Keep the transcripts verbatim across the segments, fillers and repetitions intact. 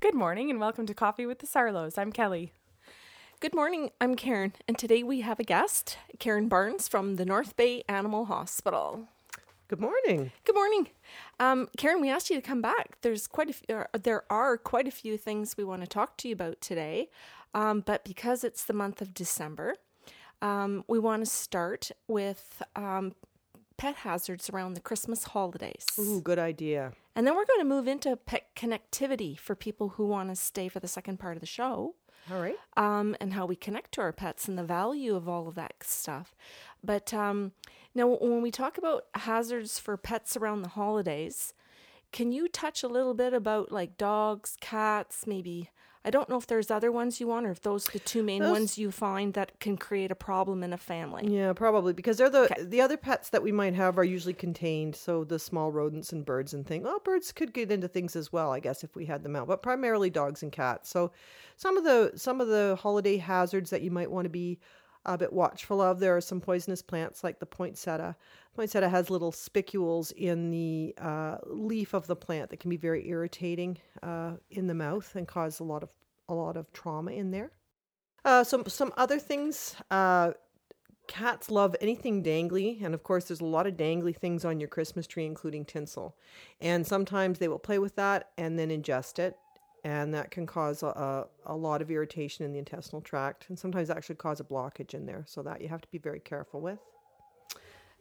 Good morning and welcome to Coffee with the Sarlos. I'm Kelly. Good morning, I'm Karen, and today we have a guest, Karen Barnes from the North Bay Animal Hospital. Good morning. Good morning. Um, Karen, we asked you to come back. There's quite a few, there are quite a few things we want to talk to you about today, um, but because it's the month of December, um, we want to start with um, pet hazards around the Christmas holidays. Ooh, good idea. And then we're going to move into pet connectivity for people who want to stay for the second part of the show. All right. Um, and how we connect to our pets and the value of all of that stuff. But um, now when we talk about hazards for pets around the holidays, can you touch a little bit about like dogs, cats, maybe? I don't know if there's other ones you want or if those are the two main those... ones you find that can create a problem in a family. Yeah, probably, because they're the okay. the other pets that we might have are usually contained, so the small rodents and birds and things. Well, birds could get into things as well, I guess, if we had them out, but primarily dogs and cats. So some of the some of the holiday hazards that you might want to be a bit watchful of, there are some poisonous plants like the poinsettia. Poinsettia has little spicules in the uh, leaf of the plant that can be very irritating uh, in the mouth and cause a lot of a lot of trauma in there. Uh, some some other things. Uh, Cats love anything dangly, and of course there's a lot of dangly things on your Christmas tree, including tinsel. And sometimes they will play with that and then ingest it, and that can cause a, a lot of irritation in the intestinal tract, and sometimes actually cause a blockage in there, so that you have to be very careful with.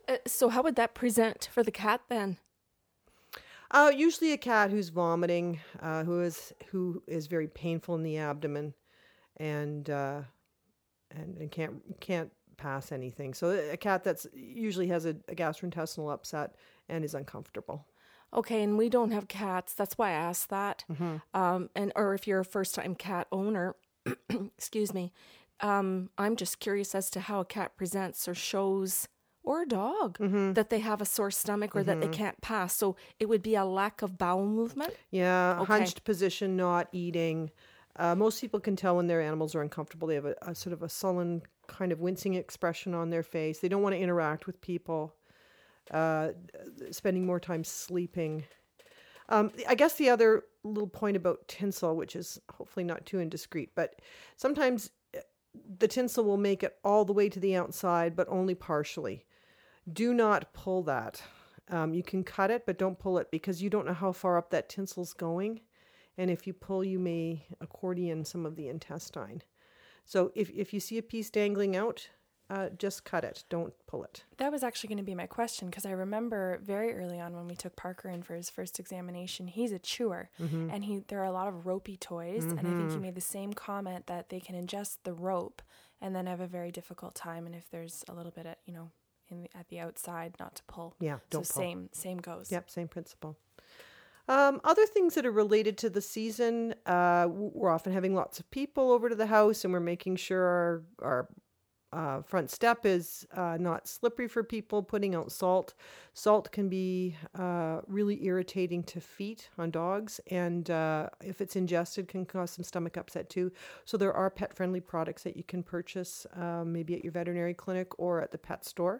Uh, so how would that present for the cat then? Uh, usually a cat who's vomiting, uh, who is who is very painful in the abdomen, and uh, and, and can't can't pass anything. So a cat that's usually has a, a gastrointestinal upset and is uncomfortable. Okay, and we don't have cats. That's why I asked that. Mm-hmm. Um, and or if you're a first-time cat owner, excuse me, um, I'm just curious as to how a cat presents or shows, or a dog, mm-hmm. that they have a sore stomach or mm-hmm. that they can't pass. So it would be a lack of bowel movement? Yeah, okay. Hunched position, not eating. Uh, most people can tell when their animals are uncomfortable. They have a, a sort of a sullen kind of wincing expression on their face. They don't want to interact with people. Uh, spending more time sleeping. Um, I guess the other little point about tinsel, which is hopefully not too indiscreet, but sometimes the tinsel will make it all the way to the outside, but only partially. Do not pull that. Um, you can cut it, but don't pull it, because you don't know how far up that tinsel's going. And if you pull, you may accordion some of the intestine. So if, if you see a piece dangling out, Uh, just cut it. Don't pull it. That was actually going to be my question, because I remember very early on when we took Parker in for his first examination, he's a chewer, mm-hmm. and he there are a lot of ropey toys, mm-hmm. and I think he made the same comment that they can ingest the rope and then have a very difficult time, and if there's a little bit at, you know, in the, at the outside, not to pull. Yeah, don't so pull. Same, same goes. Yep, same principle. Um, other things that are related to the season, uh, we're often having lots of people over to the house, and we're making sure our... our Uh, front step is uh, not slippery for people, putting out salt. Salt can be uh, really irritating to feet on dogs, and uh, if it's ingested, can cause some stomach upset too. So there are pet-friendly products that you can purchase uh, maybe at your veterinary clinic or at the pet store.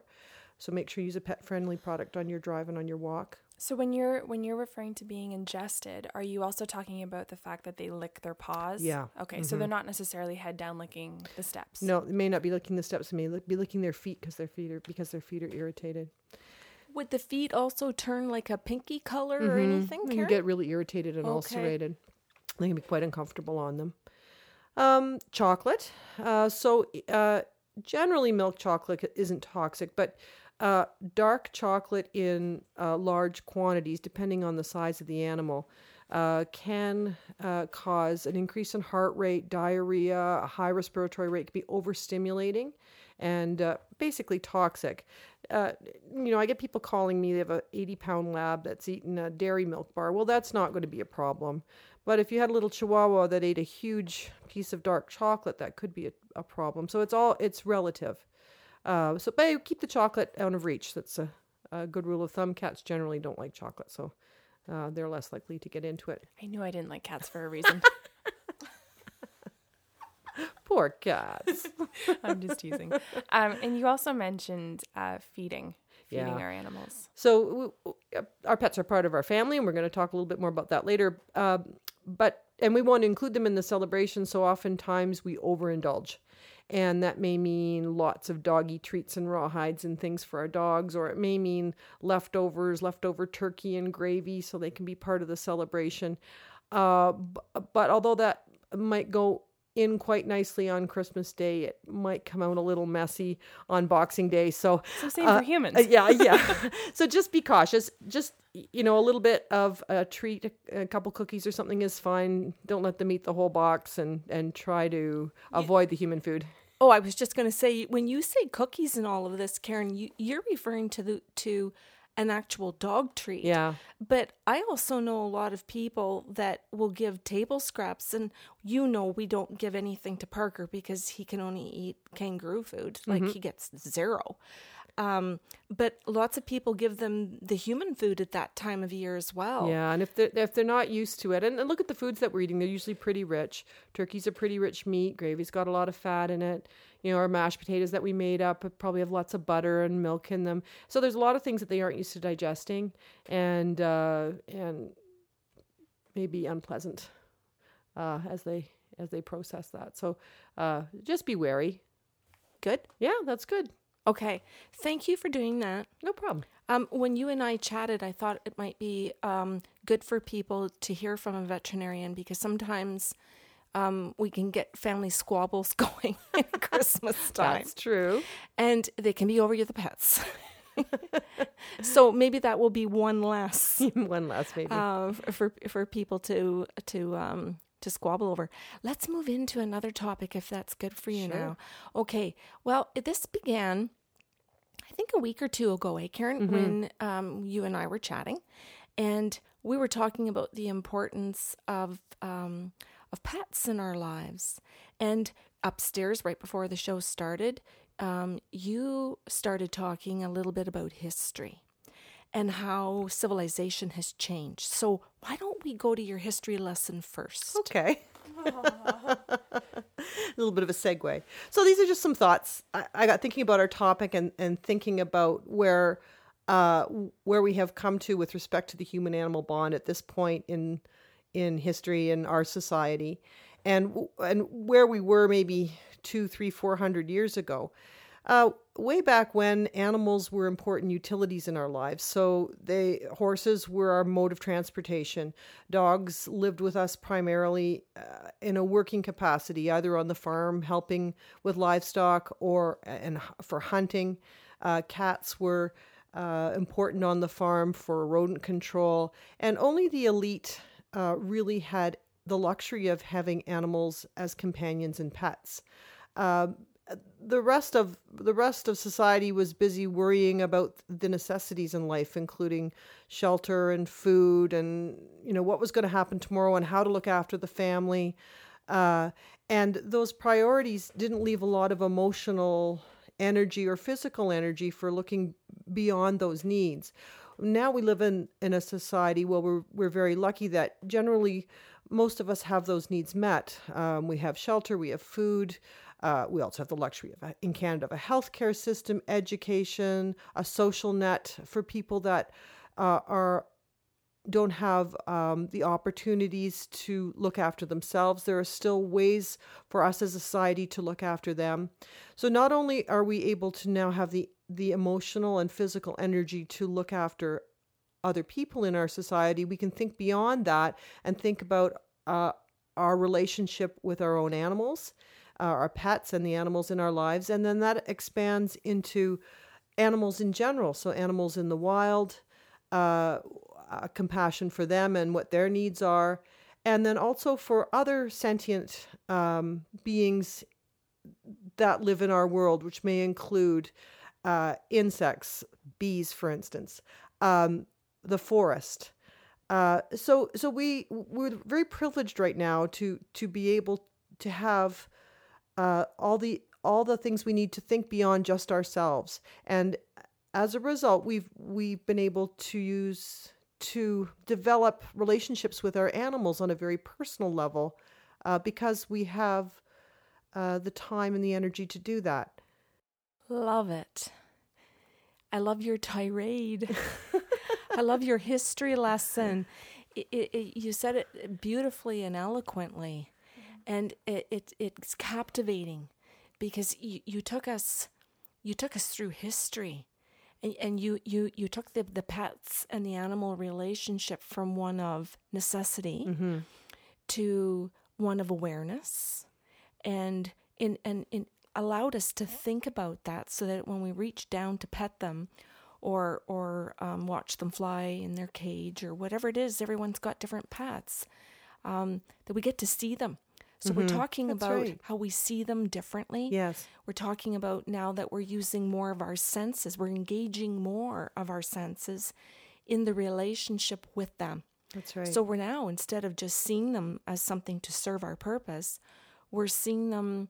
So make sure you use a pet-friendly product on your drive and on your walk. So when you're when you're referring to being ingested, are you also talking about the fact that they lick their paws? Yeah. Okay, mm-hmm. So they're not necessarily head down licking the steps. No, they may not be licking the steps. They may li- be licking their feet because their feet are because their feet are irritated. Would the feet also turn like a pinky color mm-hmm. or anything? Karen? You can get really irritated and okay. ulcerated. They can be quite uncomfortable on them. Um, chocolate. Uh, so uh, generally, milk chocolate isn't toxic, but Uh, dark chocolate in uh, large quantities, depending on the size of the animal, uh, can uh, cause an increase in heart rate, diarrhea, a high respiratory rate, can be overstimulating, and uh, basically toxic. Uh, you know, I get people calling me, they have an eighty-pound lab that's eaten a dairy milk bar. Well, that's not going to be a problem. But if you had a little chihuahua that ate a huge piece of dark chocolate, that could be a, a problem. So it's all it's relative. Uh, so, but keep the chocolate out of reach. That's a, a good rule of thumb. Cats generally don't like chocolate, so uh, they're less likely to get into it. I knew I didn't like cats for a reason. Poor cats. I'm just teasing. Um, and you also mentioned uh, feeding, feeding yeah. our animals. So we, our pets are part of our family, and we're going to talk a little bit more about that later. Uh, but and we want to include them in the celebration, so oftentimes we overindulge. And that may mean lots of doggy treats and rawhides and things for our dogs, or it may mean leftovers, leftover turkey and gravy, so they can be part of the celebration. Uh, b- but although that might go in quite nicely on Christmas Day, it might come out a little messy on Boxing Day. So, so same uh, for humans. uh, yeah, yeah. So just be cautious. Just, you know, a little bit of a treat, a couple cookies or something is fine. Don't let them eat the whole box, and, and try to avoid yeah. the human food. Oh, I was just going to say, when you say cookies and all of this, Karen, you, you're referring to the to an actual dog treat. Yeah. But I also know a lot of people that will give table scraps, and you know we don't give anything to Parker because he can only eat kangaroo food. Like mm-hmm. he gets zero. Um, but lots of people give them the human food at that time of year as well. Yeah, and if they're, if they're not used to it, and, and look at the foods that we're eating, they're usually pretty rich. Turkey's a pretty rich meat. Gravy's got a lot of fat in it. You know, our mashed potatoes that we made up probably have lots of butter and milk in them. So there's a lot of things that they aren't used to digesting, and uh, and maybe unpleasant uh, as they as they process that. So uh, just be wary. Good. Yeah, that's good. Okay. Thank you for doing that. No problem. Um, when you and I chatted, I thought it might be um, good for people to hear from a veterinarian, because sometimes um, we can get family squabbles going at Christmas time. That's true. And they can be over with the pets. So maybe that will be one less. one less, maybe. Uh, for, for people to... to um, to squabble over. Let's move into another topic, if that's good for you. Sure. Now. Okay. Well, this began, I think, a week or two ago, eh, Karen, mm-hmm. when um, you and I were chatting, and we were talking about the importance of um, of pets in our lives. And upstairs, right before the show started, um, you started talking a little bit about history and how civilization has changed. So why don't we go to your history lesson first? Okay. A little bit of a segue. So these are just some thoughts. I, I got thinking about our topic, and, and thinking about where uh, where we have come to with respect to the human-animal bond at this point in in history in our society, and and where we were maybe two, three, four hundred years ago. Uh, way back when, animals were important utilities in our lives. So they, horses were our mode of transportation. Dogs lived with us primarily uh, in a working capacity, either on the farm helping with livestock or and for hunting. Uh, cats were uh, important on the farm for rodent control. And only the elite uh, really had the luxury of having animals as companions and pets. Uh, The rest of the rest of society was busy worrying about the necessities in life, including shelter and food, and you know what was going to happen tomorrow and how to look after the family. Uh, and those priorities didn't leave a lot of emotional energy or physical energy for looking beyond those needs. Now we live in, in a society where we're we're very lucky that generally most of us have those needs met. Um, we have shelter, we have food. Uh, we also have the luxury of, in Canada, of a healthcare system, education, a social net for people that uh, are don't have um, the opportunities to look after themselves. There are still ways for us as a society to look after them. So not only are we able to now have the, the emotional and physical energy to look after other people in our society, we can think beyond that and think about uh, our relationship with our own animals. Uh, our pets and the animals in our lives. And then that expands into animals in general. So animals in the wild, uh, uh, compassion for them and what their needs are. And then also for other sentient um, beings that live in our world, which may include uh, insects, bees, for instance, um, the forest. Uh, so so we, we're very privileged right now to to be able to have Uh, all the all the things we need to think beyond just ourselves, and as a result, we've we've been able to use to develop relationships with our animals on a very personal level, uh, because we have uh, the time and the energy to do that. Love it! I love your tirade. I love your history lesson. it, it, you said it beautifully and eloquently, mm-hmm. and it, it it's captivating because you, you took us you took us through history, and and you you you took the the pets and the animal relationship from one of necessity mm-hmm. to one of awareness, and in and in allowed us to think about that so that when we reach down to pet them or or um, watch them fly in their cage or whatever it is, everyone's got different paths, um, that we get to see them. So mm-hmm. we're talking That's about right. how we see them differently. Yes. We're talking about now that we're using more of our senses. We're engaging more of our senses in the relationship with them. That's right. So we're now, instead of just seeing them as something to serve our purpose, we're seeing them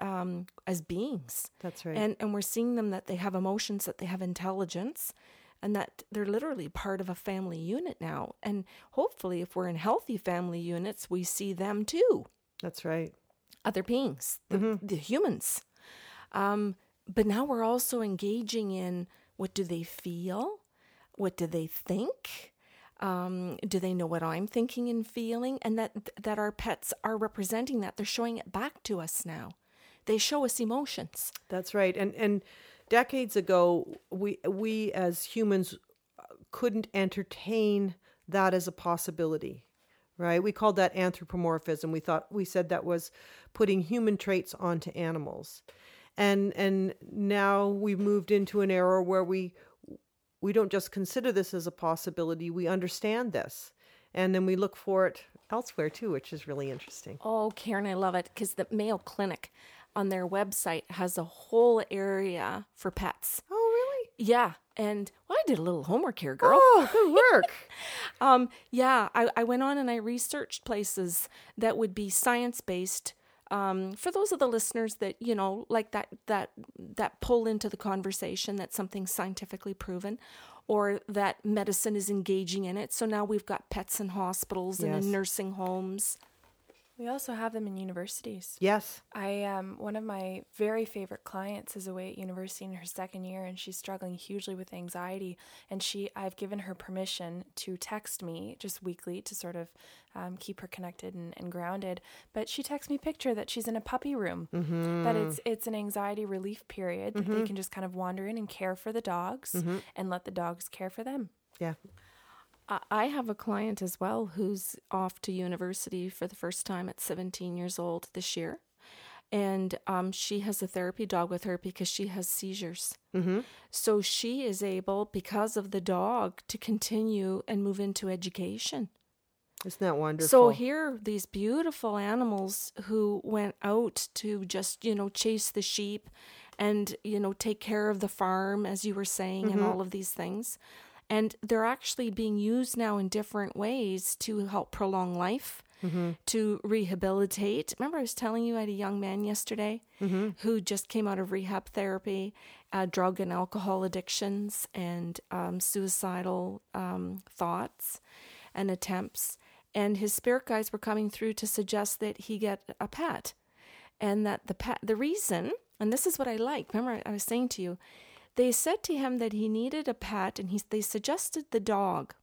Um, as beings. That's right. And and we're seeing them that they have emotions, that they have intelligence, and that they're literally part of a family unit now. And hopefully if we're in healthy family units, we see them too. That's right. Other beings, the, mm-hmm. the humans. Um, but now we're also engaging in what do they feel? What do they think? Um, do they know what I'm thinking and feeling? And that that our pets are representing that. They're showing it back to us now. They show us emotions. That's right. And and decades ago, we we as humans couldn't entertain that as a possibility, right? We called that anthropomorphism. We thought we said that was putting human traits onto animals. And and now we've moved into an era where we we don't just consider this as a possibility, we understand this. And then we look for it elsewhere too, which is really interesting. Oh, Karen, I love it, because the Mayo Clinic on their website has a whole area for pets. Oh, really? Yeah. And well, I did a little homework here, girl. Oh, good work. um, yeah, I, I went on and I researched places that would be science-based. Um, for those of the listeners that, you know, like that that that pull into the conversation, that's something scientifically proven, or that medicine is engaging in it. So now we've got pets in hospitals yes. and in nursing homes. We also have them in universities. Yes. I um, one of my very favorite clients is away at university in her second year, and she's struggling hugely with anxiety. And she, I've given her permission to text me just weekly to sort of um, keep her connected and, and grounded. But she texts me a picture that she's in a puppy room, mm-hmm. that it's it's an anxiety relief period, mm-hmm. that they can just kind of wander in and care for the dogs mm-hmm. and let the dogs care for them. Yeah. I have a client as well who's off to university for the first time at seventeen years old this year. And um, she has a therapy dog with her because she has seizures. Mm-hmm. So she is able, because of the dog, to continue and move into education. Isn't that wonderful? So here are these beautiful animals who went out to just, you know, chase the sheep and, you know, take care of the farm, as you were saying, mm-hmm. and all of these things. And they're actually being used now in different ways to help prolong life, mm-hmm. to rehabilitate. Remember I was telling you I had a young man yesterday mm-hmm. who just came out of rehab therapy, uh, drug and alcohol addictions and um, suicidal um, thoughts and attempts. And his spirit guides were coming through to suggest that he get a pet. And that the pet, the reason, and this is what I like, remember I was saying to you, they said to him that he needed a pet, and he, they suggested the dog,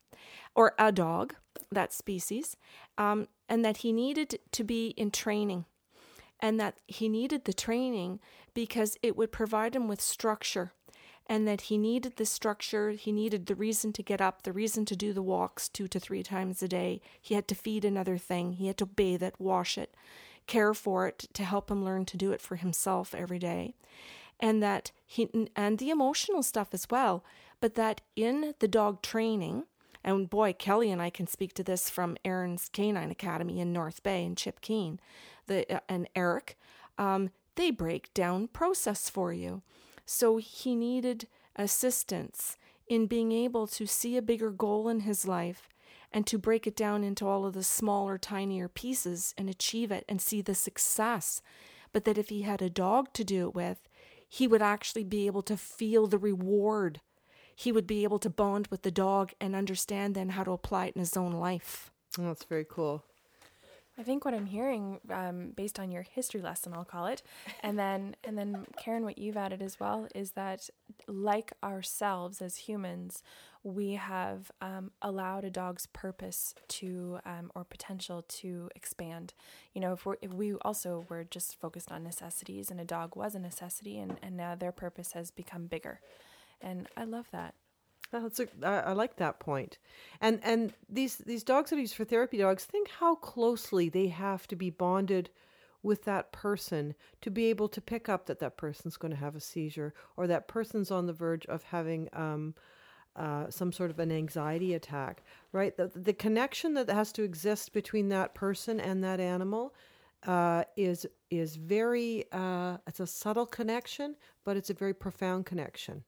or a dog, that species, um, and that he needed to be in training, and that he needed the training because it would provide him with structure, and that he needed the structure, he needed the reason to get up, the reason to do the walks two to three times a day. He had to feed another thing. He had to bathe it, wash it, care for it, to help him learn to do it for himself every day. And that he, and the emotional stuff as well, but that in the dog training, and boy, Kelly and I can speak to this from Aaron's Canine Academy in North Bay and Chip Keen, the uh, and Eric, um, they break down process for you. So he needed assistance in being able to see a bigger goal in his life and to break it down into all of the smaller, tinier pieces and achieve it and see the success. But that if he had a dog to do it with, he would actually be able to feel the reward. He would be able to bond with the dog and understand then how to apply it in his own life. Oh, that's very cool. I think what I'm hearing, um, based on your history lesson, I'll call it, and then and then Karen, what you've added as well, is that like ourselves as humans, we have um, allowed a dog's purpose to um, or potential to expand. You know, if we if we also were just focused on necessities, and a dog was a necessity, and and now their purpose has become bigger, and I love that. That's a, I, I like that point. And and these, these dogs that are used for therapy dogs, think how closely they have to be bonded with that person to be able to pick up that that person's going to have a seizure, or that person's on the verge of having um, uh, some sort of an anxiety attack, right? The, the connection that has to exist between that person and that animal uh, is is very, uh, it's a subtle connection, but it's a very profound connection.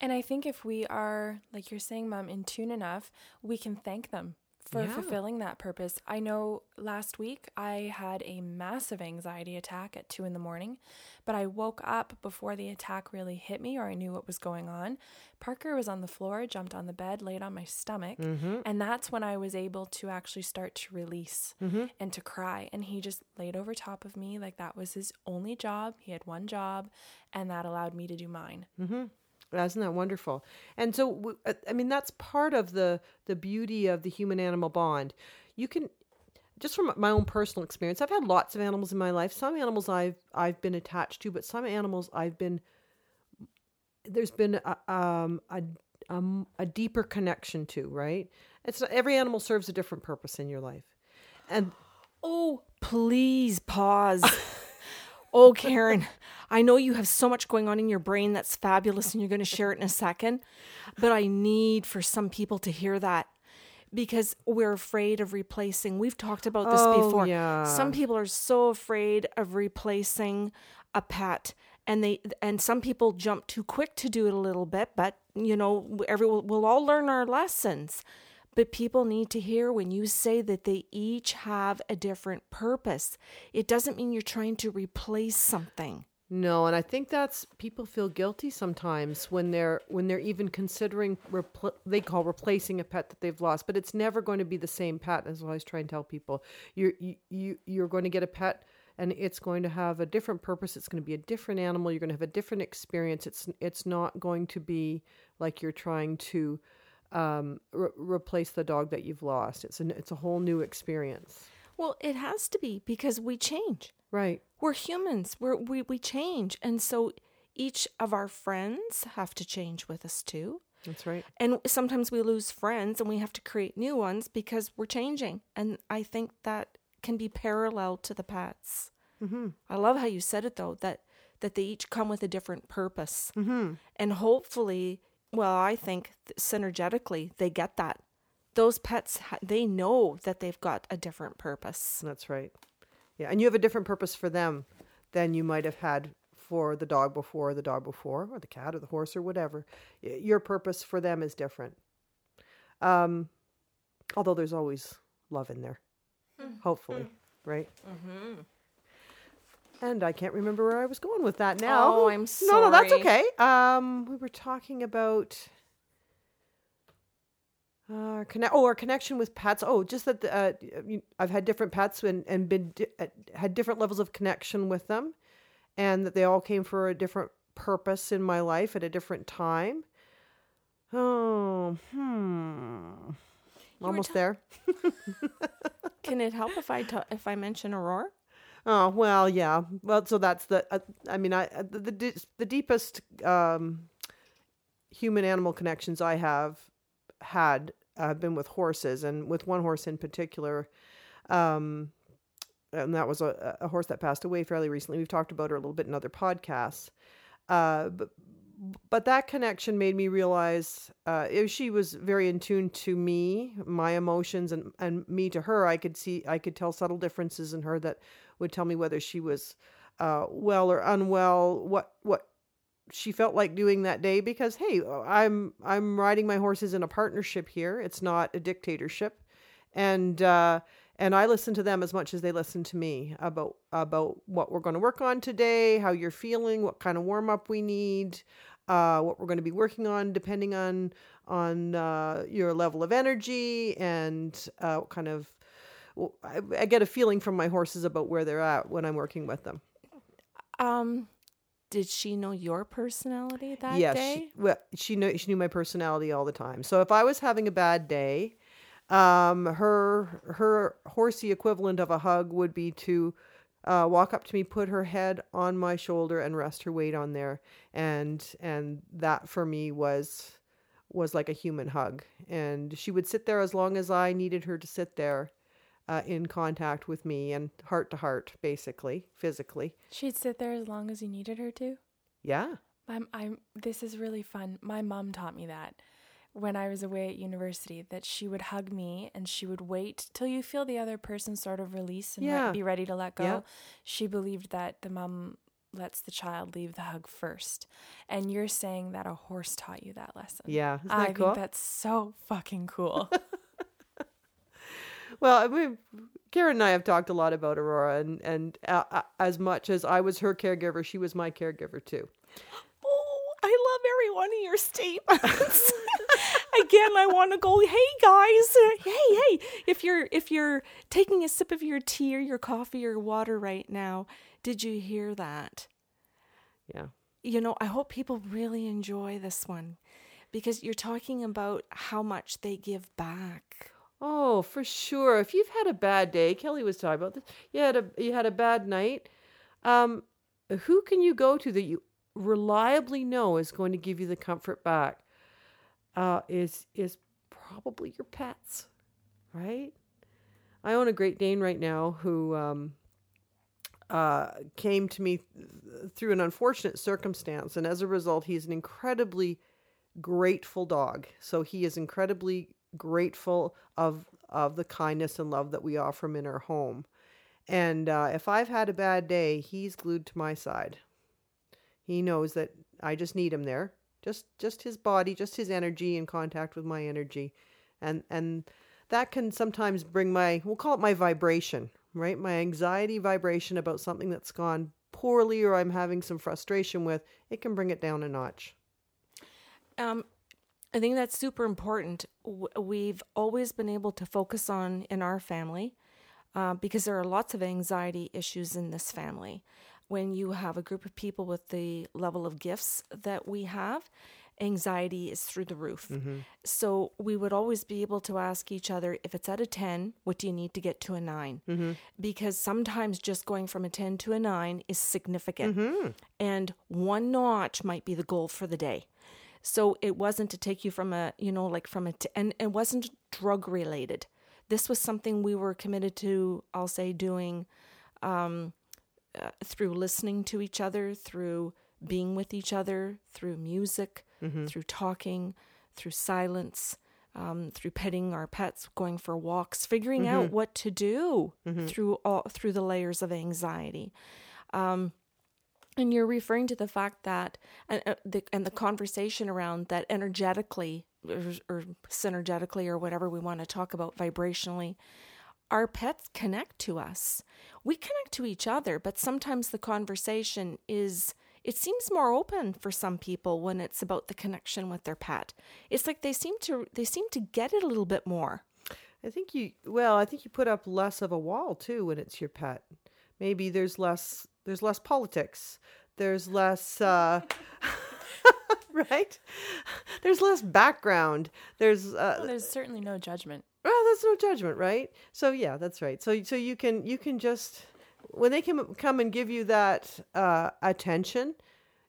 And I think if we are, like you're saying, Mom, in tune enough, we can thank them for yeah. fulfilling that purpose. I know last week I had a massive anxiety attack at two in the morning, but I woke up before the attack really hit me, or I knew what was going on. Parker was on the floor, jumped on the bed, laid on my stomach. Mm-hmm. And that's when I was able to actually start to release mm-hmm. and to cry. And he just laid over top of me like that was his only job. He had one job, and that allowed me to do mine. Mm-hmm. Isn't that wonderful? And so, I mean, that's part of the, the beauty of the human-animal bond. You can, just from my own personal experience, I've had lots of animals in my life. Some animals I've I've been attached to, but some animals I've been, there's been a, um, a, um, a deeper connection to, right? It's not, every animal serves a different purpose in your life. And oh, please pause. Oh, Karen, I know you have so much going on in your brain that's fabulous, and you're going to share it in a second, but I need for some people to hear that, because we're afraid of replacing. We've talked about this oh, before. Yeah. Some people are so afraid of replacing a pet, and they and some people jump too quick to do it a little bit, but you know, every, we'll all learn our lessons. But people need to hear when you say that they each have a different purpose. It doesn't mean you're trying to replace something. No, and I think that's, people feel guilty sometimes when they're when they're even considering, repl- they call replacing a pet that they've lost, but it's never going to be the same pet. As I always try and tell people, you're, you, you, you're going to get a pet, and it's going to have a different purpose. It's going to be a different animal. You're going to have a different experience. It's, it's not going to be like you're trying to Um, re- replace the dog that you've lost. It's an, it's a whole new experience. Well, it has to be, because we change. Right. We're humans. We're, we we change. And so each of our friends have to change with us too. That's right. And sometimes we lose friends and we have to create new ones because we're changing. And I think that can be parallel to the pets. Mm-hmm. I love how you said it though, that, that they each come with a different purpose. Mm-hmm. And hopefully... Well, I think synergetically they get that. Those pets, they know that they've got a different purpose. That's right. Yeah, and you have a different purpose for them than you might have had for the dog before, or the dog before, or the cat, or the horse, or whatever. Your purpose for them is different. Um, although there's always love in there, mm-hmm. hopefully, right? Mm-hmm. And I can't remember where I was going with that now. Oh, I'm sorry. No, no, that's okay. Um, we were talking about uh, conne- oh, our connection with pets. Oh, just that the, uh, I've had different pets and, and been di- had different levels of connection with them, and that they all came for a different purpose in my life at a different time. Oh, hmm. You Almost ta- there. Can it help if I ta- if I mention Aurora? Oh, well, yeah. Well, so that's the, uh, I mean, I the the, di- the deepest um, human-animal connections I have had have uh, been with horses, and with one horse in particular, um, and that was a, a horse that passed away fairly recently. We've talked about her a little bit in other podcasts. Uh, but, but that connection made me realize uh, if she was very in tune to me, my emotions, and, and me to her. I could see, I could tell subtle differences in her that would tell me whether she was uh, well or unwell, what what she felt like doing that day. Because hey, I'm I'm riding my horses in a partnership here. It's not a dictatorship, and uh, and I listen to them as much as they listen to me about about what we're going to work on today, how you're feeling, what kind of warm up we need, uh, what we're going to be working on, depending on on uh, your level of energy and uh, what kind of I, I get a feeling from my horses about where they're at when I'm working with them. Um, did she know your personality that yes, day? Yes, she, well, she knew she knew my personality all the time. So if I was having a bad day, um, her her horsey equivalent of a hug would be to uh, walk up to me, put her head on my shoulder, and rest her weight on there, and and that for me was. was like a human hug. And she would sit there as long as I needed her to sit there, uh, in contact with me and heart to heart, basically, physically. She'd sit there as long as you needed her to? Yeah. I'm, I'm, this is really fun. My mom taught me that when I was away at university, that she would hug me and she would wait till you feel the other person sort of release and yeah. let, be ready to let go. Yeah. She believed that the mom lets the child leave the hug first. And you're saying that a horse taught you that lesson. Yeah. Isn't that I cool? think that's so fucking cool. Well, we, Karen and I have talked a lot about Aurora, and, and uh, as much as I was her caregiver, she was my caregiver too. Oh, I love every one of your statements. Again, I want to go, hey guys, hey, hey, if you're, if you're taking a sip of your tea or your coffee or water right now, did you hear that? Yeah. You know, I hope people really enjoy this one, because you're talking about how much they give back. Oh, for sure. If you've had a bad day, Kelly was talking about this. You had a you had a bad night. Um, who can you go to that you reliably know is going to give you the comfort back? Uh, is is probably your pets, right? I own a Great Dane right now who. Um, Uh, came to me th- through an unfortunate circumstance. And as a result, he's an incredibly grateful dog. So he is incredibly grateful of, of the kindness and love that we offer him in our home. And uh, if I've had a bad day, he's glued to my side. He knows that I just need him there. Just, just his body, just his energy in contact with my energy. And, and that can sometimes bring my, we'll call it my vibration, right? My anxiety vibration about something that's gone poorly or I'm having some frustration with, it can bring it down a notch. Um, I think that's super important. We've always been able to focus on in our family uh, because there are lots of anxiety issues in this family. When you have a group of people with the level of gifts that we have, anxiety is through the roof. Mm-hmm. So we would always be able to ask each other, if it's at a ten, what do you need to get to a nine? Mm-hmm. Because sometimes just going from a ten to a nine is significant. Mm-hmm. And one notch might be the goal for the day. So it wasn't to take you from a, you know, like from a, t- and it wasn't drug related. This was something we were committed to, I'll say, doing um, uh, through listening to each other, through being with each other, through music, mm-hmm. through talking, through silence, um, through petting our pets, going for walks, figuring mm-hmm. out what to do mm-hmm. through all through the layers of anxiety. Um, and you're referring to the fact that, and, uh, the, and the conversation around that energetically or, or synergetically or whatever we want to talk about vibrationally, our pets connect to us. We connect to each other, but sometimes the conversation is... It seems more open for some people when it's about the connection with their pet. It's like they seem to they seem to get it a little bit more. I think you well, I think you put up less of a wall too when it's your pet. Maybe there's less there's less politics. There's less uh, right? There's less background. There's uh, well, there's certainly no judgment. Well, there's no judgment, right? So yeah, that's right. So so you can you can just when they can come and give you that uh, attention,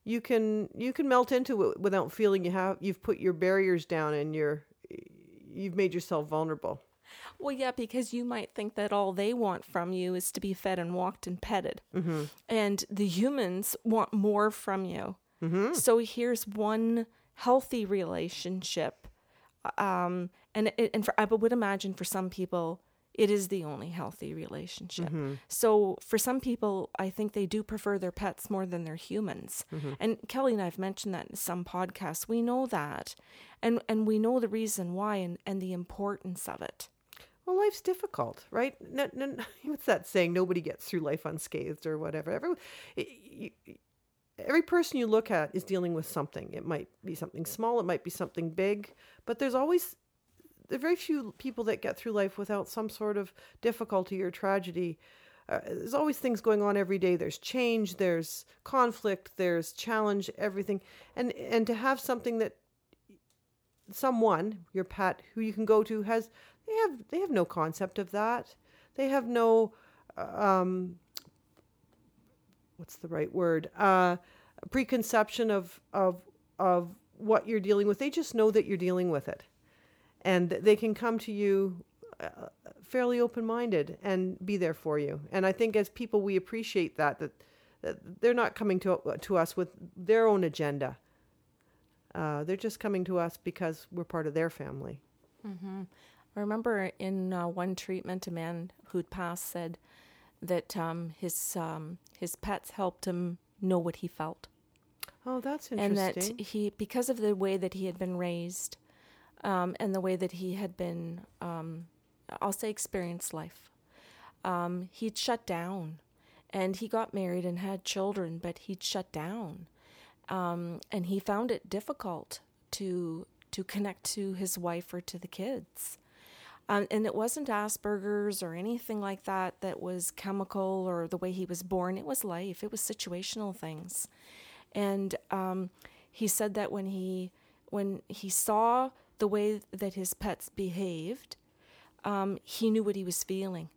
you can you can melt into it without feeling you have you've put your barriers down and you're you've made yourself vulnerable. Well, yeah, because you might think that all they want from you is to be fed and walked and petted, mm-hmm. and the humans want more from you. Mm-hmm. So here's one healthy relationship, um, and and for I would imagine for some people. It is the only healthy relationship. Mm-hmm. So for some people, I think they do prefer their pets more than their humans. Mm-hmm. And Kelly and I have mentioned that in some podcasts. We know that. And and we know the reason why and, and the importance of it. Well, life's difficult, right? No, no, no, what's that saying? Nobody gets through life unscathed or whatever. Every, you, every person you look at is dealing with something. It might be something small. It might be something big. But there's always... there are very few people that get through life without some sort of difficulty or tragedy. Uh, there's always things going on every day. There's change, there's conflict, there's challenge, everything. And and to have something that someone, your pet, who you can go to has, they have they have no concept of that. They have no, um, what's the right word? Uh, preconception of of of what you're dealing with. They just know that you're dealing with it, and they can come to you Uh, fairly open-minded and be there for you. And I think as people, we appreciate that, that, that they're not coming to to us with their own agenda. Uh, they're just coming to us because we're part of their family. Mm-hmm. I remember in uh, one treatment, a man who'd passed said that um, his um, his pets helped him know what he felt. Oh, that's interesting. And that he, because of the way that he had been raised um, and the way that he had been um I'll say experienced life. Um, he'd shut down, and he got married and had children, but he'd shut down. Um, and he found it difficult to to connect to his wife or to the kids. Um, and it wasn't Asperger's or anything like that that was chemical or the way he was born. It was life. It was situational things. And um, he said that when he when he saw the way that his pets behaved, Um, he knew what he was feeling,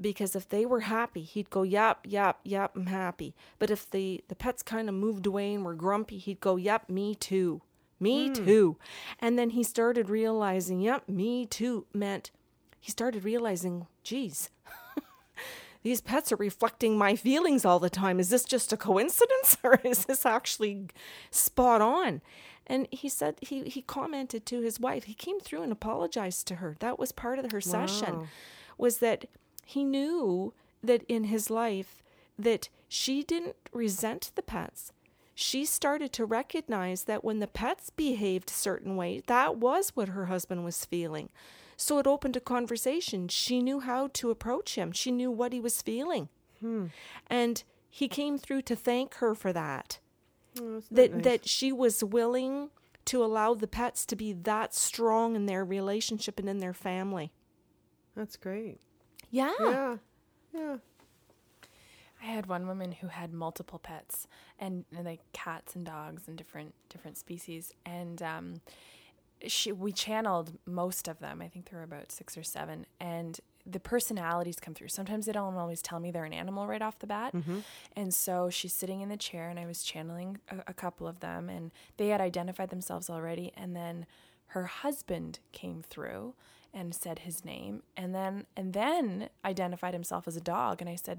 because if they were happy, he'd go, yep, yep, yep, I'm happy. But if the, the pets kind of moved away and were grumpy, he'd go, yep, me too, me mm. too. And then he started realizing, yep, me too meant he started realizing, geez, these pets are reflecting my feelings all the time. Is this just a coincidence, or is this actually spot on? And he said, he, he commented to his wife, he came through and apologized to her. That was part of her wow. session, was that he knew that in his life that she didn't resent the pets. She started to recognize that when the pets behaved a certain way, that was what her husband was feeling. So it opened a conversation. She knew how to approach him. She knew what he was feeling. Hmm. And he came through to thank her for that. Oh, that nice. That she was willing to allow the pets to be that strong in their relationship and in their family. That's great. Yeah. Yeah. Yeah. I had one woman who had multiple pets and, and like cats and dogs and different different species, and um, she we channeled most of them. I think there were about six or seven, and the personalities come through. Sometimes they don't always tell me they're an animal right off the bat. Mm-hmm. And so she's sitting in the chair, and I was channeling a, a couple of them, and they had identified themselves already. And then her husband came through and said his name, and then, and then identified himself as a dog. And I said,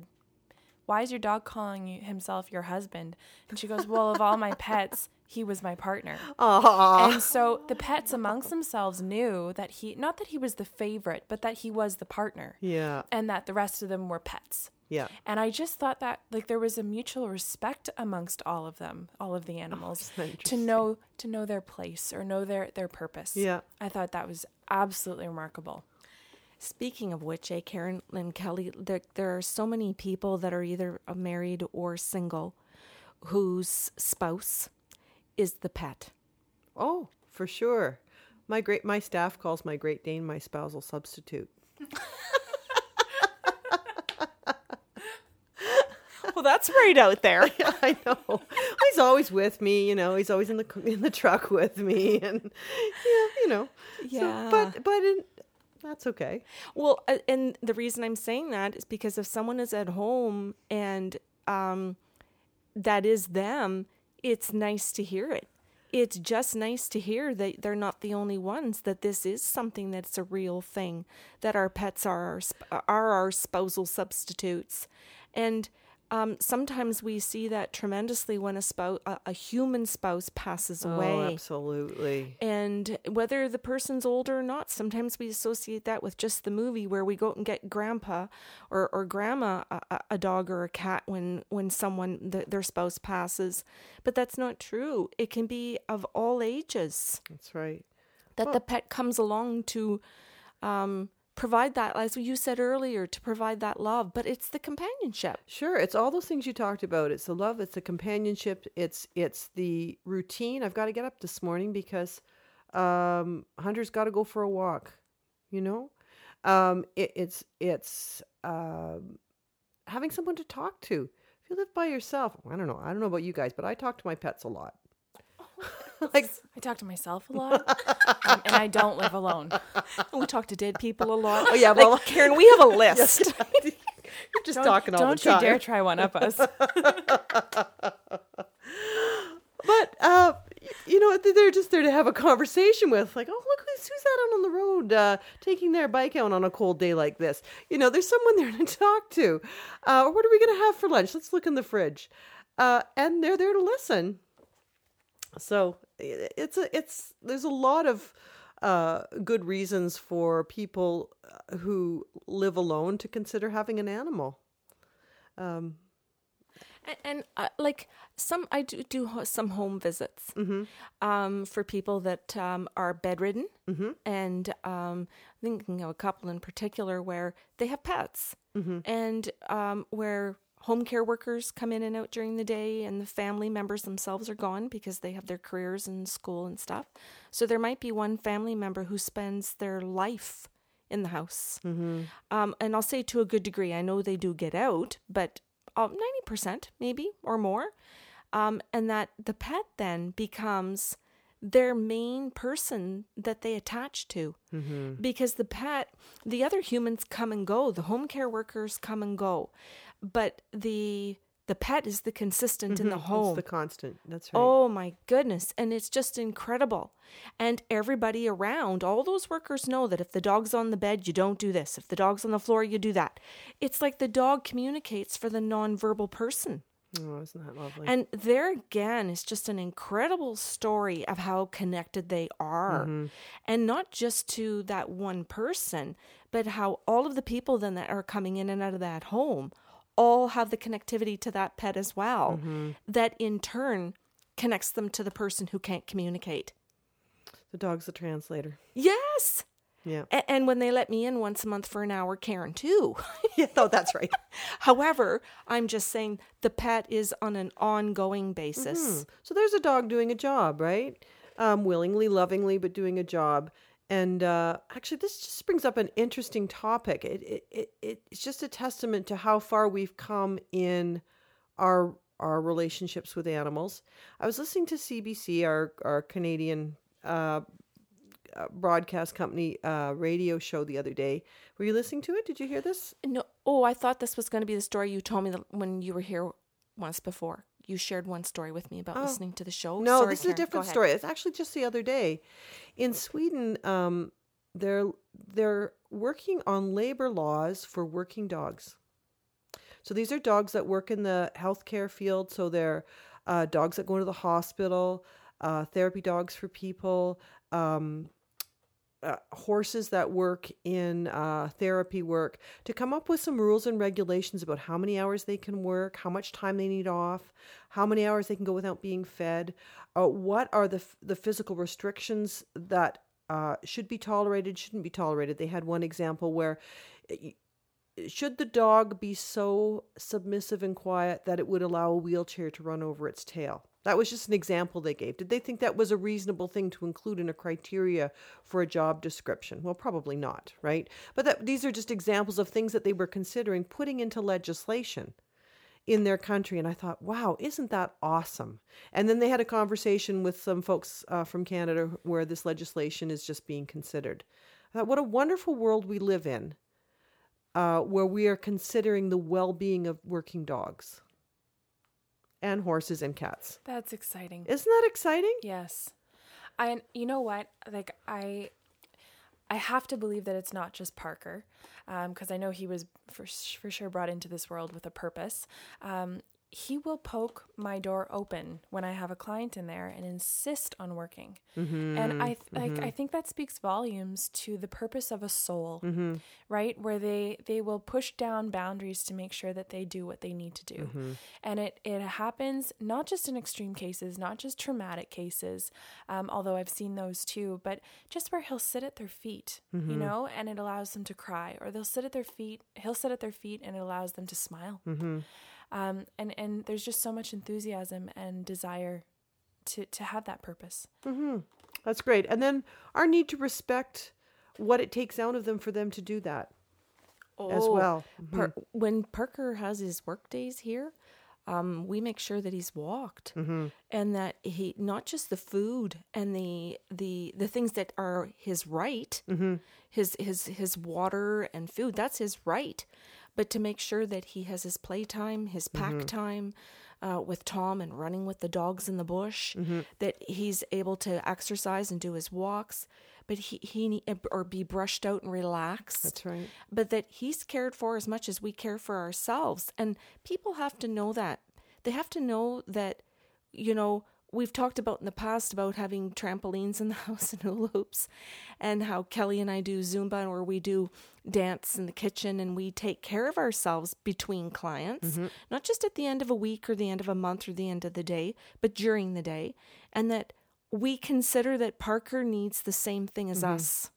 why is your dog calling you, himself your husband? And she goes, well, of all my pets, he was my partner. Aww. And so the pets amongst themselves knew that he, not that he was the favorite, but that he was the partner. Yeah. And that the rest of them were pets. Yeah. And I just thought that, like, there was a mutual respect amongst all of them, all of the animals, oh, to know to know their place or know their, their purpose. Yeah. I thought that was absolutely remarkable. Speaking of which, eh, Karen and Kelly, there, there are so many people that are either married or single whose spouse is the pet. Oh, for sure. My great my staff calls my Great Dane my spousal substitute. Well, that's right out there. Yeah, I know. He's always with me, you know. He's always in the in the truck with me, and yeah, you know. Yeah. So, but but in, that's okay. Well, and the reason I'm saying that is because if someone is at home and um, that is them, it's nice to hear it. It's just nice to hear that they're not the only ones, that this is something that's a real thing, that our pets are our, are our spousal substitutes. And um, sometimes we see that tremendously when a, spouse, a, a human spouse passes away. Oh, absolutely. And whether the person's older or not, sometimes we associate that with just the movie where we go and get grandpa or, or grandma a, a dog or a cat when, when someone, the, their spouse passes. But that's not true. It can be of all ages. That's right. That well, the pet comes along to um, provide that, as you said earlier, to provide that love, but it's the companionship. Sure, it's all those things you talked about. It's the love, it's the companionship, it's it's the routine. I've got to get up this morning because um, Hunter's got to go for a walk. you know? Um, it, it's, it's, um, uh, having someone to talk to. If you live by yourself, I don't know. I don't know about you guys, but I talk to my pets a lot. Like I talk to myself a lot, um, and I don't live alone. We talk to dead people a lot. Oh yeah, well, like, Karen, we have a list. Yes. You're just don't, talking all the time. Don't you dare try one up us. But uh, you know, they're just there to have a conversation with. Like, oh look, who's who's that out on the road uh, taking their bike out on a cold day like this? You know, there's someone there to talk to. Uh, what are we gonna have for lunch? Let's look in the fridge, uh, and they're there to listen. So it's a, it's, there's a lot of, uh, good reasons for people who live alone to consider having an animal. Um, and, and uh, like some, I do do some home visits, mm-hmm. um, for people that, um, are bedridden, mm-hmm. and, um, thinking of a couple in particular where they have pets, mm-hmm. and, um, where home care workers come in and out during the day, and the family members themselves are gone because they have their careers and school and stuff. So there might be one family member who spends their life in the house. Mm-hmm. Um, and I'll say to a good degree, I know they do get out, but uh, ninety percent maybe or more. Um, and that the pet then becomes their main person that they attach to, mm-hmm. because the pet, the other humans come and go, the home care workers come and go. But the the pet is the consistent, mm-hmm. in the home. It's the constant. That's right. Oh my goodness. And it's just incredible. And everybody around, all those workers know that if the dog's on the bed, you don't do this. If the dog's on the floor, you do that. It's like the dog communicates for the nonverbal person. Oh, isn't that lovely? And there again is just an incredible story of how connected they are. Mm-hmm. And not just to that one person, but how all of the people then that are coming in and out of that home all have the connectivity to that pet as well, mm-hmm. that in turn connects them to the person who can't communicate. The dog's the translator. Yes. Yeah. A- and when they let me in once a month for an hour, Karen too. Yeah, oh, that's right. However, I'm just saying the pet is on an ongoing basis. Mm-hmm. So there's a dog doing a job, right? Um, willingly, lovingly, but doing a job. And uh, actually, this just brings up an interesting topic. It, it it it's just a testament to how far we've come in our our relationships with animals. I was listening to C B C, our our Canadian uh, broadcast company uh, radio show the other day. Were you listening to it? Did you hear this? No. Oh, I thought this was going to be the story you told me when you were here once before. You shared one story with me about oh. listening to the show. No, Sorry, this is Karen. a different story. It's actually just the other day. In Sweden, um, they're they're working on labor laws for working dogs. So these are dogs that work in the healthcare field. So they're uh, dogs that go into the hospital, uh, therapy dogs for people, um, uh, horses that work in uh, therapy work, to come up with some rules and regulations about how many hours they can work, how much time they need off, how many hours they can go without being fed, uh, what are the f- the physical restrictions that uh, should be tolerated, shouldn't be tolerated. They had one example where, should the dog be so submissive and quiet that it would allow a wheelchair to run over its tail? That was just an example they gave. Did they think that was a reasonable thing to include in a criteria for a job description? Well, probably not, right? But that, these are just examples of things that they were considering putting into legislation in their country. And I thought, wow, isn't that awesome? And then they had a conversation with some folks uh, from Canada where this legislation is just being considered. I thought, what a wonderful world we live in, uh, where we are considering the well-being of working dogs. And horses and cats. That's exciting. Isn't that exciting? Yes. And you know what? Like I, I have to believe that it's not just Parker, um, because I know he was for for sure brought into this world with a purpose. Um, he will poke my door open when I have a client in there and insist on working. Mm-hmm. And I th- mm-hmm. like I think that speaks volumes to the purpose of a soul, mm-hmm. right? Where they, they will push down boundaries to make sure that they do what they need to do. Mm-hmm. And it, it happens not just in extreme cases, not just traumatic cases, um, although I've seen those too, but just where he'll sit at their feet, mm-hmm. you know, and it allows them to cry, or they'll sit at their feet, he'll sit at their feet and it allows them to smile. Mm-hmm. Um, and, and there's just so much enthusiasm and desire to, to have that purpose. Mm-hmm. That's great. And then our need to respect what it takes out of them for them to do that oh, as well. Par- mm-hmm. When Parker has his work days here, um, we make sure that he's walked mm-hmm. and that he, not just the food and the, the, the things that are his right, mm-hmm. his, his, his water and food, that's his right. But to make sure that he has his playtime, his pack mm-hmm. time uh, with Tom and running with the dogs in the bush, mm-hmm. that he's able to exercise and do his walks, but he, he or be brushed out and relaxed. That's right. But that he's cared for as much as we care for ourselves. And people have to know that. They have to know that, you know, we've talked about in the past about having trampolines in the house and hula hoops, and how Kelly and I do Zumba, or we do dance in the kitchen, and we take care of ourselves between clients, mm-hmm. not just at the end of a week or the end of a month or the end of the day, but during the day. And that we consider that Parker needs the same thing as mm-hmm. us.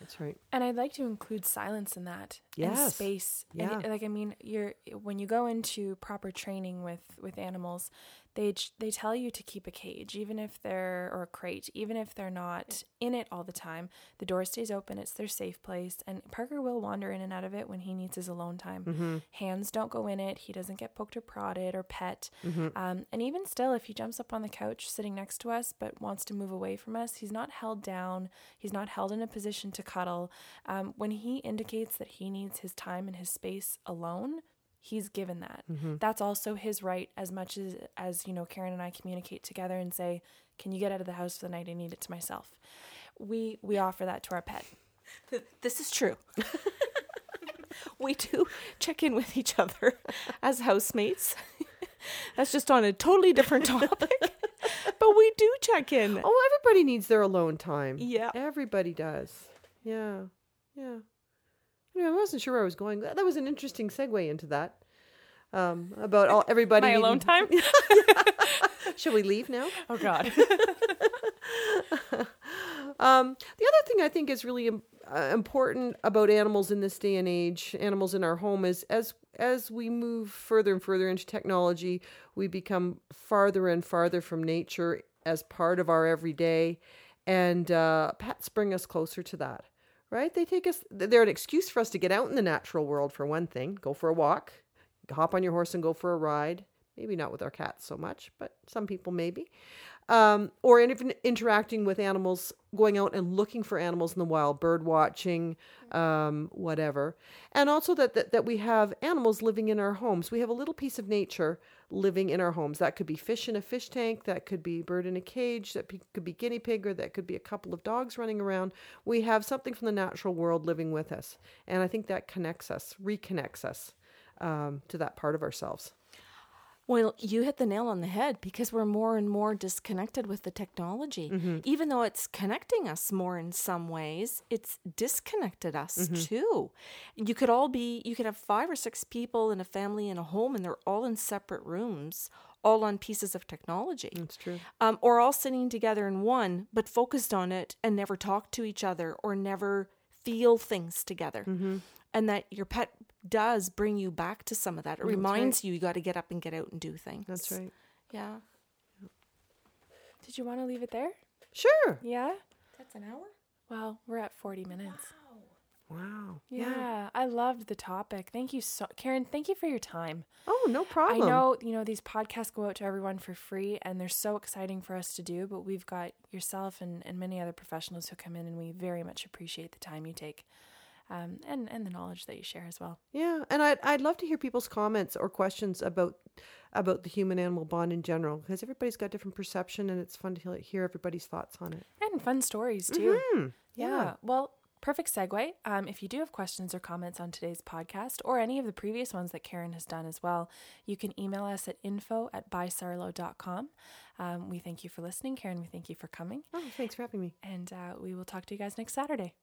That's right. And I'd like to include silence in that. Yes. And space. Yeah. And, like, I mean, you're, when you go into proper training with, with animals, they they tell you to keep a cage, even if they're, or a crate, even if they're not in it all the time. The door stays open. It's their safe place. And Parker will wander in and out of it when he needs his alone time. Mm-hmm. Hands don't go in it. He doesn't get poked or prodded or pet. Mm-hmm. Um, and even still, if he jumps up on the couch sitting next to us but wants to move away from us, he's not held down. He's not held in a position to cuddle. Um, when he indicates that he needs his time and his space alone, he's given that. Mm-hmm. That's also his right, as much as, as, you know, Karen and I communicate together and say, can you get out of the house for the night? I need it to myself. We, we offer that to our pet. This is true. We do check in with each other as housemates. That's just on a totally different topic. But we do check in. Oh, everybody needs their alone time. Yeah. Everybody does. Yeah. Yeah. I wasn't sure where I was going. That was an interesting segue into that. Um, about all everybody. My needing... alone time? Shall we leave now? Oh, God. um, the other thing I think is really um, uh, important about animals in this day and age, animals in our home, is as as we move further and further into technology, we become farther and farther from nature as part of our everyday. And uh, pets bring us closer to that. Right? They take us, they're an excuse for us to get out in the natural world, for one thing. Go for a walk, hop on your horse and go for a ride. Maybe not with our cats so much, but some people maybe. Um, or even interacting with animals, going out and looking for animals in the wild, bird watching, um, whatever. And also that, that that we have animals living in our homes. We have a little piece of nature living in our homes. That could be fish in a fish tank. That could be bird in a cage. That pe- could be guinea pig, or that could be a couple of dogs running around. We have something from the natural world living with us. And I think that connects us, reconnects us um, to that part of ourselves. Well, you hit the nail on the head, because we're more and more disconnected with the technology. Mm-hmm. Even though it's connecting us more in some ways, it's disconnected us mm-hmm. too. You could all be, you could have five or six people in a family in a home, and they're all in separate rooms, all on pieces of technology. That's true. Um, or all sitting together in one, but focused on it, and never talk to each other or never feel things together. Mm-hmm. And that your pet does bring you back to some of that. It reminds right. you, you got to get up and get out and do things. That's right. Yeah. Did you want to leave it there? Sure. Yeah. That's an hour? Well, we're at forty minutes. Wow. Wow. Yeah. yeah. I loved the topic. Thank you so, Karen, thank you for your time. Oh, no problem. I know, you know, these podcasts go out to everyone for free, and they're so exciting for us to do, but we've got yourself and, and many other professionals who come in, and we very much appreciate the time you take. Um, and, and the knowledge that you share as well. Yeah. And I'd, I'd love to hear people's comments or questions about about the human-animal bond in general, because everybody's got different perception, and it's fun to hear everybody's thoughts on it. And fun stories, too. Mm-hmm. Yeah. yeah. Well, perfect segue. Um, if you do have questions or comments on today's podcast, or any of the previous ones that Karen has done as well, you can email us at info at bysarlo.com. Um, we thank you for listening, Karen. We thank you for coming. Oh, thanks for having me. And uh, we will talk to you guys next Saturday.